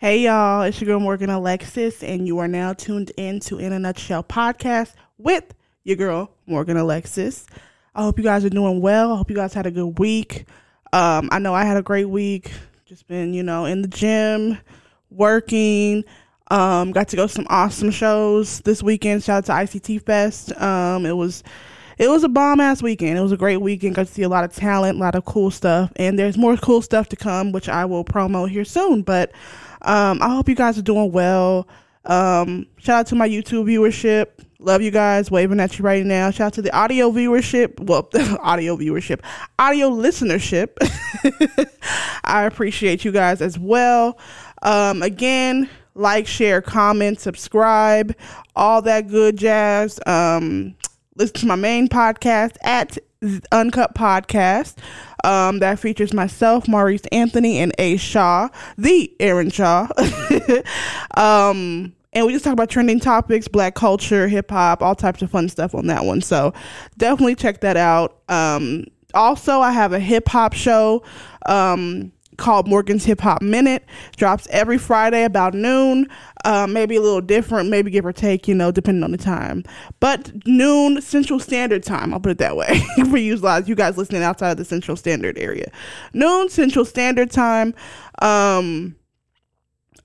Hey y'all, it's your girl Morgan Alexis, and you are now tuned in to In a Nutshell Podcast with your girl Morgan Alexis. I hope you guys are doing well. I hope you guys had a good week. I know I had a great week. Just been, in the gym, working. Got to go to some awesome shows this weekend. Shout out to ICT Fest. It was a bomb-ass weekend. It was a great weekend. Got to see a lot of talent, a lot of cool stuff. And there's more cool stuff to come, which I will promo here soon. But I hope you guys are doing well. Shout out to my YouTube viewership. Love you guys. Waving at you right now. Shout out to the audio viewership. Well, audio listenership. I appreciate you guys as well. Again, like, share, comment, subscribe, all that good jazz. Listen to my main podcast at Uncut Podcast that features myself, Maurice Anthony, and A Shaw, the Aaron Shaw. And we just talk about trending topics, black culture, hip hop, all types of fun stuff on that one. So definitely check that out. Also, I have a hip hop show called Morgan's Hip Hop Minute. Drops every Friday about noon. Maybe a little different, maybe give or take, depending on the time. But noon Central Standard Time, I'll put it that way for you guys listening outside of the Central Standard area. Noon Central Standard Time.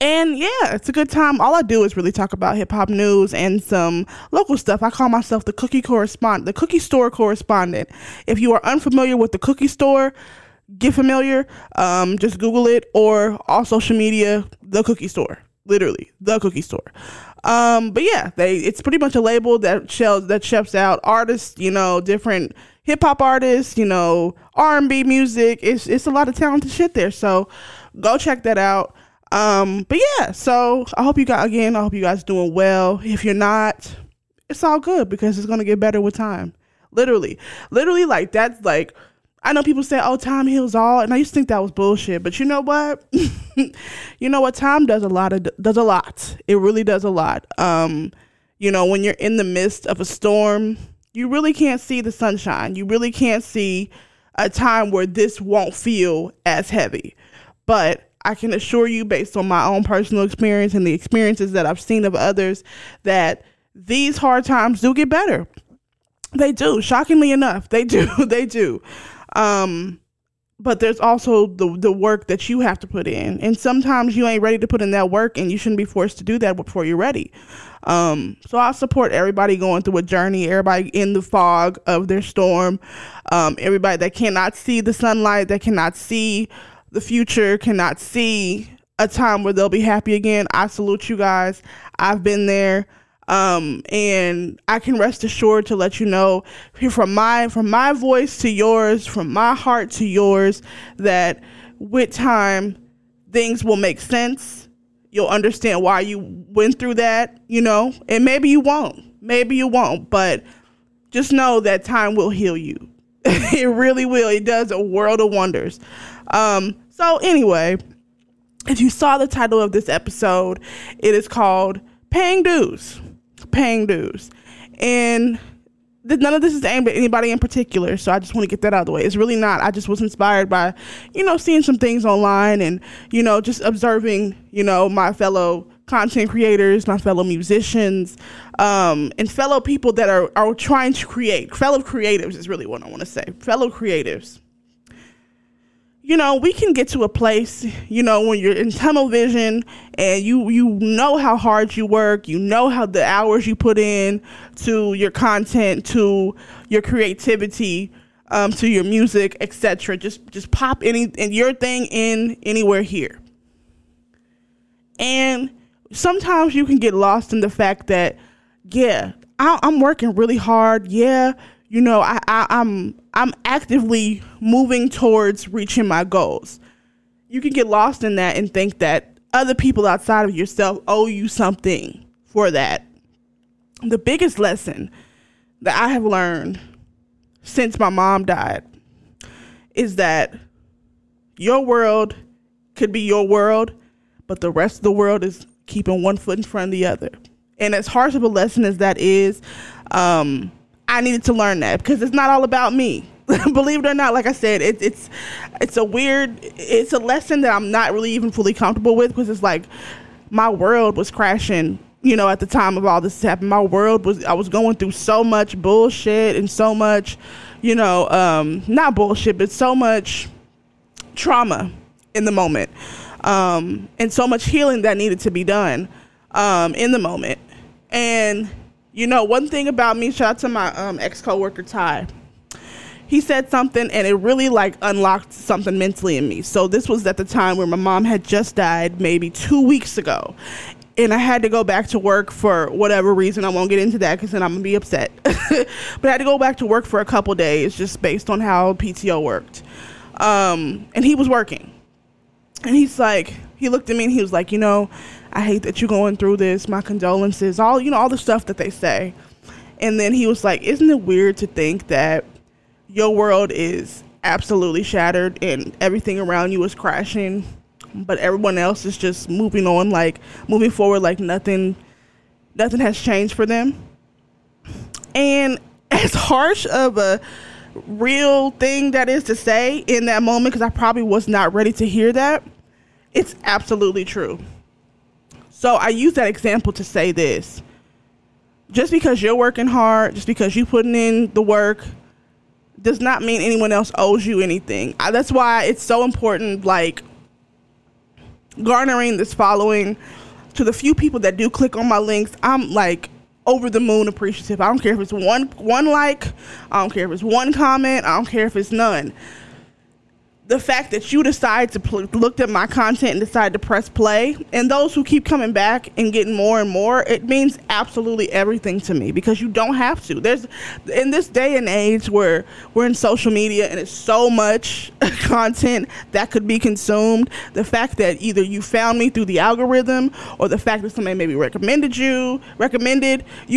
And yeah, it's a good time. All I do is really talk about hip hop news and some local stuff. I call myself the cookie store correspondent. If you are unfamiliar with the cookie store, get familiar. Just Google it, or all social media, the cookie store, literally the cookie store. But yeah, it's pretty much a label that chefs out artists, different hip hop artists, R&B music. It's a lot of talented shit there. So go check that out. But yeah, so I hope you guys doing well. If you're not, it's all good, because it's going to get better with time. Literally like that's like, I know people say, oh, time heals all. And I used to think that was bullshit. But you know what? Time does a lot. It really does a lot. When you're in the midst of a storm, you really can't see the sunshine. You really can't see a time where this won't feel as heavy. But I can assure you, based on my own personal experience and the experiences that I've seen of others, that these hard times do get better. They do. Shockingly enough, they do. They do. But there's also the work that you have to put in. And sometimes you ain't ready to put in that work, and you shouldn't be forced to do that before you're ready. So I support everybody going through a journey, everybody in the fog of their storm, everybody that cannot see the sunlight, that cannot see the future, cannot see a time where they'll be happy again. I salute you guys. I've been there. And I can rest assured to let you know, from my voice to yours, from my heart to yours, that with time, things will make sense. You'll understand why you went through that, and maybe you won't, but just know that time will heal you. It really will. It does a world of wonders. So anyway, if you saw the title of this episode, it is called Paying Dues. And none of this is aimed at anybody in particular, so I just want to get that out of the way. It's really not. I just was inspired by, seeing some things online and, just observing, my fellow content creators, my fellow musicians, and fellow people that are trying to create. Fellow creatives is really what I want to say. Fellow creatives. We can get to a place, when you're in tunnel vision and you know how hard you work, how the hours you put in to your content, to your creativity, to your music, etc. Just pop your thing in anywhere here. And sometimes you can get lost in the fact that, yeah, I'm working really hard. Yeah. I'm actively moving towards reaching my goals. You can get lost in that and think that other people outside of yourself owe you something for that. The biggest lesson that I have learned since my mom died is that your world could be your world, but the rest of the world is keeping one foot in front of the other. And as harsh of a lesson as that is, I needed to learn that, because it's not all about me. believe it or not, like I said, it's a lesson that I'm not really even fully comfortable with, because it's like my world was crashing, you know, at the time of all this happened. My world was, I was going through so much bullshit and so much, you know, not bullshit, but so much trauma in the moment, and so much healing that needed to be done in the moment. And, you know, one thing about me, shout out to my ex-coworker, Ty. He said something, and it really, like, unlocked something mentally in me. So this was at the time where my mom had just died maybe 2 weeks ago, and I had to go back to work for whatever reason. I won't get into that because then I'm going to be upset. But I had to go back to work for a couple days just based on how PTO worked. And he was working. And he's like, he looked at me and he was like, you know, I hate that you're going through this. My condolences, all, you know, all the stuff that they say. And then he was like, isn't it weird to think that your world is absolutely shattered and everything around you is crashing, but everyone else is just moving on, like moving forward, like nothing has changed for them. And as harsh of a real thing that is to say in that moment, because I probably was not ready to hear that, it's absolutely true. So I use that example to say this: just because you're working hard, just because you're putting in the work, does not mean anyone else owes you anything. That's why it's so important, like, garnering this following. To the few people that do click on my links, I'm like over the moon appreciative. I don't care if it's one like, I don't care if it's one comment, I don't care if it's none. The fact that you decide to look at my content and decide to press play, and those who keep coming back and getting more and more, it means absolutely everything to me, because you don't have to. There's, in this day and age where we're in social media and it's so much content that could be consumed, the fact that either you found me through the algorithm, or the fact that somebody maybe recommended you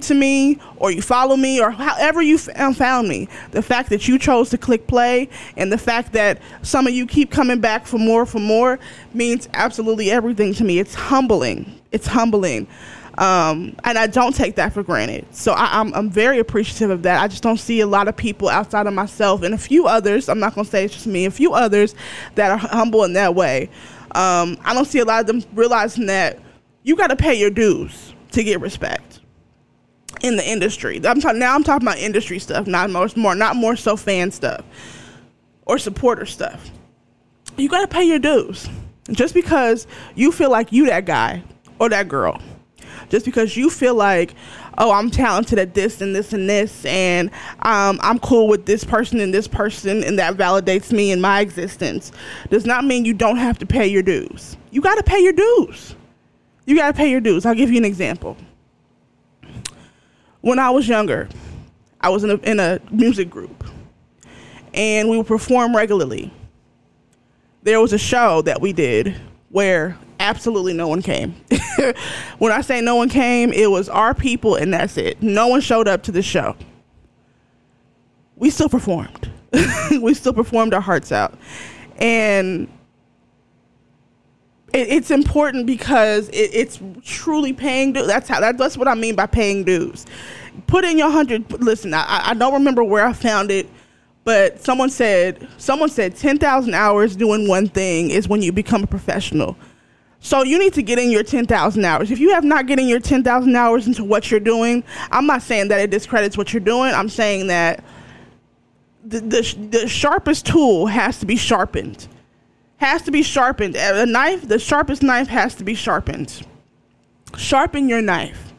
to me, or you follow me, or however you found me, the fact that you chose to click play, and the fact that some of you keep coming back for more means absolutely everything to me. It's humbling. And I don't take that for granted. So I'm very appreciative of that. I just don't see a lot of people outside of myself and a few others. I'm not going to say it's just me, a few others that are humble in that way. I don't see a lot of them realizing that you got to pay your dues to get respect in the industry. I'm talking about industry stuff, not more so fan stuff or supporter stuff. You gotta pay your dues. Just because you feel like you that guy or that girl, just because you feel like, oh, I'm talented at this and this and this, and I'm cool with this person, and that validates me in my existence, does not mean you don't have to pay your dues. You gotta pay your dues. You gotta pay your dues. I'll give you an example. When I was younger, I was in a music group, and we would perform regularly. There was a show that we did where absolutely no one came. When I say no one came, it was our people and that's it. No one showed up to the show. We still performed. We still performed our hearts out. And it's important because it's truly paying dues. That's what I mean by paying dues. Put in your 100. Listen, I don't remember where I found it, but someone said 10,000 hours doing one thing is when you become a professional. So you need to get in your 10,000 hours. If you have not getting your 10,000 hours into what you're doing, I'm not saying that it discredits what you're doing. I'm saying that the sharpest tool has to be sharpened. Has to be sharpened. A knife, the sharpest knife has to be sharpened. Sharpen your knife.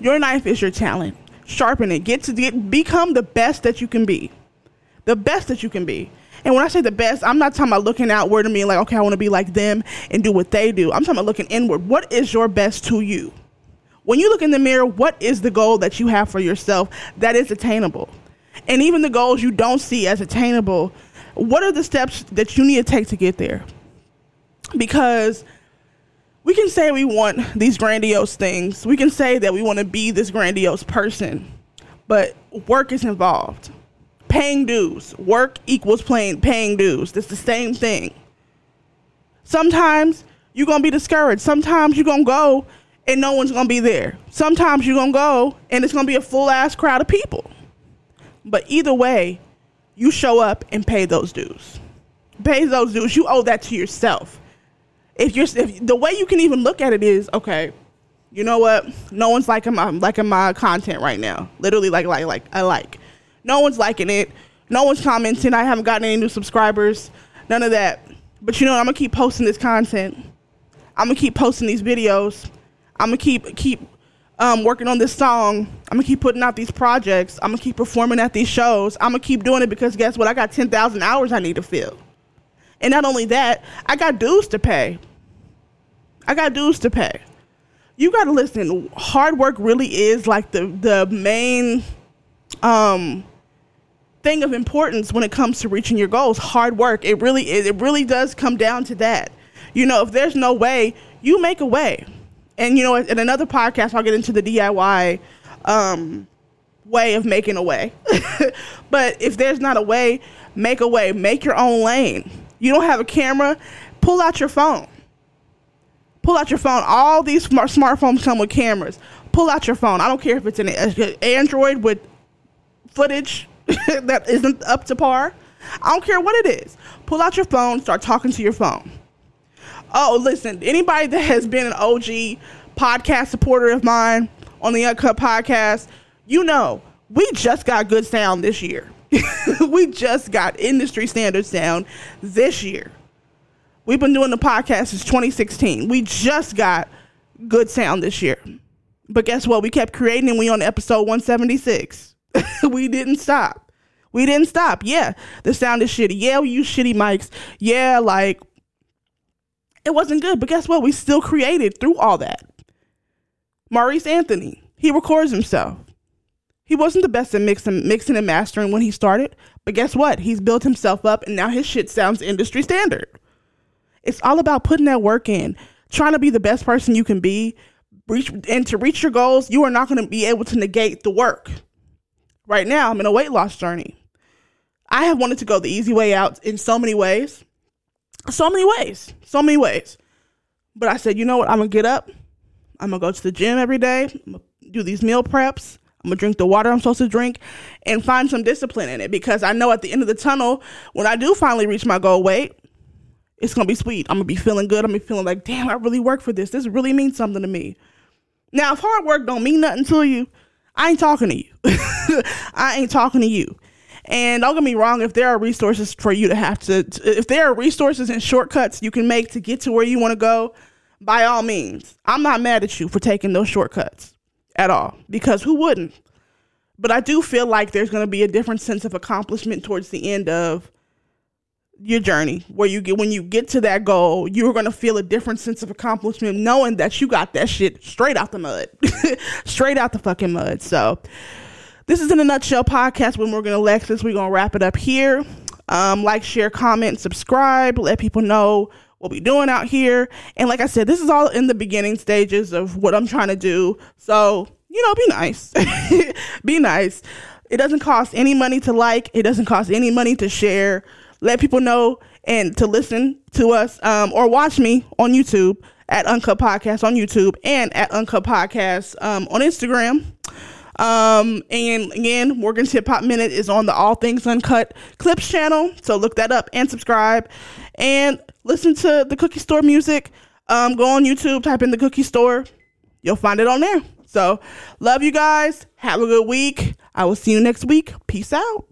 Your knife is your talent. Sharpen it. Become the best that you can be. The best that you can be. And when I say the best, I'm not talking about looking outward and being like, okay, I want to be like them and do what they do. I'm talking about looking inward. What is your best to you? When you look in the mirror, what is the goal that you have for yourself that is attainable? And even the goals you don't see as attainable, what are the steps that you need to take to get there? Because we can say we want these grandiose things. We can say that we want to be this grandiose person, but work is involved. Paying dues. Work equals paying dues. It's the same thing. Sometimes you're going to be discouraged. Sometimes you're going to go and no one's going to be there. Sometimes you're going to go and it's going to be a full-ass crowd of people. But either way, you show up and pay those dues. Pay those dues. You owe that to yourself. If the way you can even look at it is, okay, you know what? No one's liking my content right now. Literally, no one's liking it. No one's commenting. I haven't gotten any new subscribers. None of that. But you know what? I'm gonna keep posting this content. I'm gonna keep posting these videos. I'm gonna keep working on this song. I'm gonna keep putting out these projects. I'm gonna keep performing at these shows. I'm gonna keep doing it because guess what? I got 10,000 hours I need to fill. And not only that, I got dues to pay. You got to listen. Hard work really is like the main thing of importance when it comes to reaching your goals. Hard work. It really is. It really does come down to that. You know, if there's no way, you make a way. And, you know, in another podcast, I'll get into the DIY way of making a way. But if there's not a way, make a way. Make your own lane. You don't have a camera, pull out your phone. All these smartphones come with cameras. Pull out your phone. I don't care if it's an Android with footage that isn't up to par. I don't care what it is. Pull out your phone. Start talking to your phone. Oh, listen, anybody that has been an OG podcast supporter of mine on the Uncut Podcast, you know, we just got good sound this year. We just got industry standard sound this year. We've been doing the podcast since 2016. We just got good sound this year. But guess what? We kept creating and we on episode 176. We didn't stop. Yeah, the sound is shitty. Yeah, we use shitty mics. Yeah, it wasn't good. But guess what? We still created through all that. Maurice Anthony, he records himself. He wasn't the best at mixing and mastering when he started. But guess what? He's built himself up and now his shit sounds industry standard. It's all about putting that work in, trying to be the best person you can be, and to reach your goals, you are not going to be able to negate the work. Right now, I'm in a weight loss journey. I have wanted to go the easy way out in so many ways. But I said, you know what? I'm going to get up. I'm going to go to the gym every day. I'm going to do these meal preps. I'm going to drink the water I'm supposed to drink and find some discipline in it because I know at the end of the tunnel, when I do finally reach my goal weight, it's going to be sweet. I'm going to be feeling good. I'm going to be feeling like, damn, I really worked for this. This really means something to me. Now, if hard work don't mean nothing to you, I ain't talking to you. And don't get me wrong, if there are resources for you to have to, if there are resources and shortcuts you can make to get to where you want to go, by all means, I'm not mad at you for taking those shortcuts at all, because who wouldn't? But I do feel like there's going to be a different sense of accomplishment towards the end of your journey, where you get, when you get to that goal, you're going to feel a different sense of accomplishment knowing that you got that shit straight out the mud, So this is In a Nutshell Podcast with Morgan and Alexis. We're going to wrap it up here. Like, share, comment, subscribe, let people know what we're doing out here. And like I said, this is all in the beginning stages of what I'm trying to do. So, you know, be nice, It doesn't cost any money to like, it doesn't cost any money to share. Let people know and to listen to us or watch me on YouTube at Uncut Podcast on YouTube and at Uncut Podcast on Instagram. And again, Morgan's Hip Hop Minute is on the All Things Uncut Clips channel. So look that up and subscribe and listen to the Cookie Store music. Go on YouTube, type in the Cookie Store. You'll find it on there. So love you guys. Have a good week. I will see you next week. Peace out.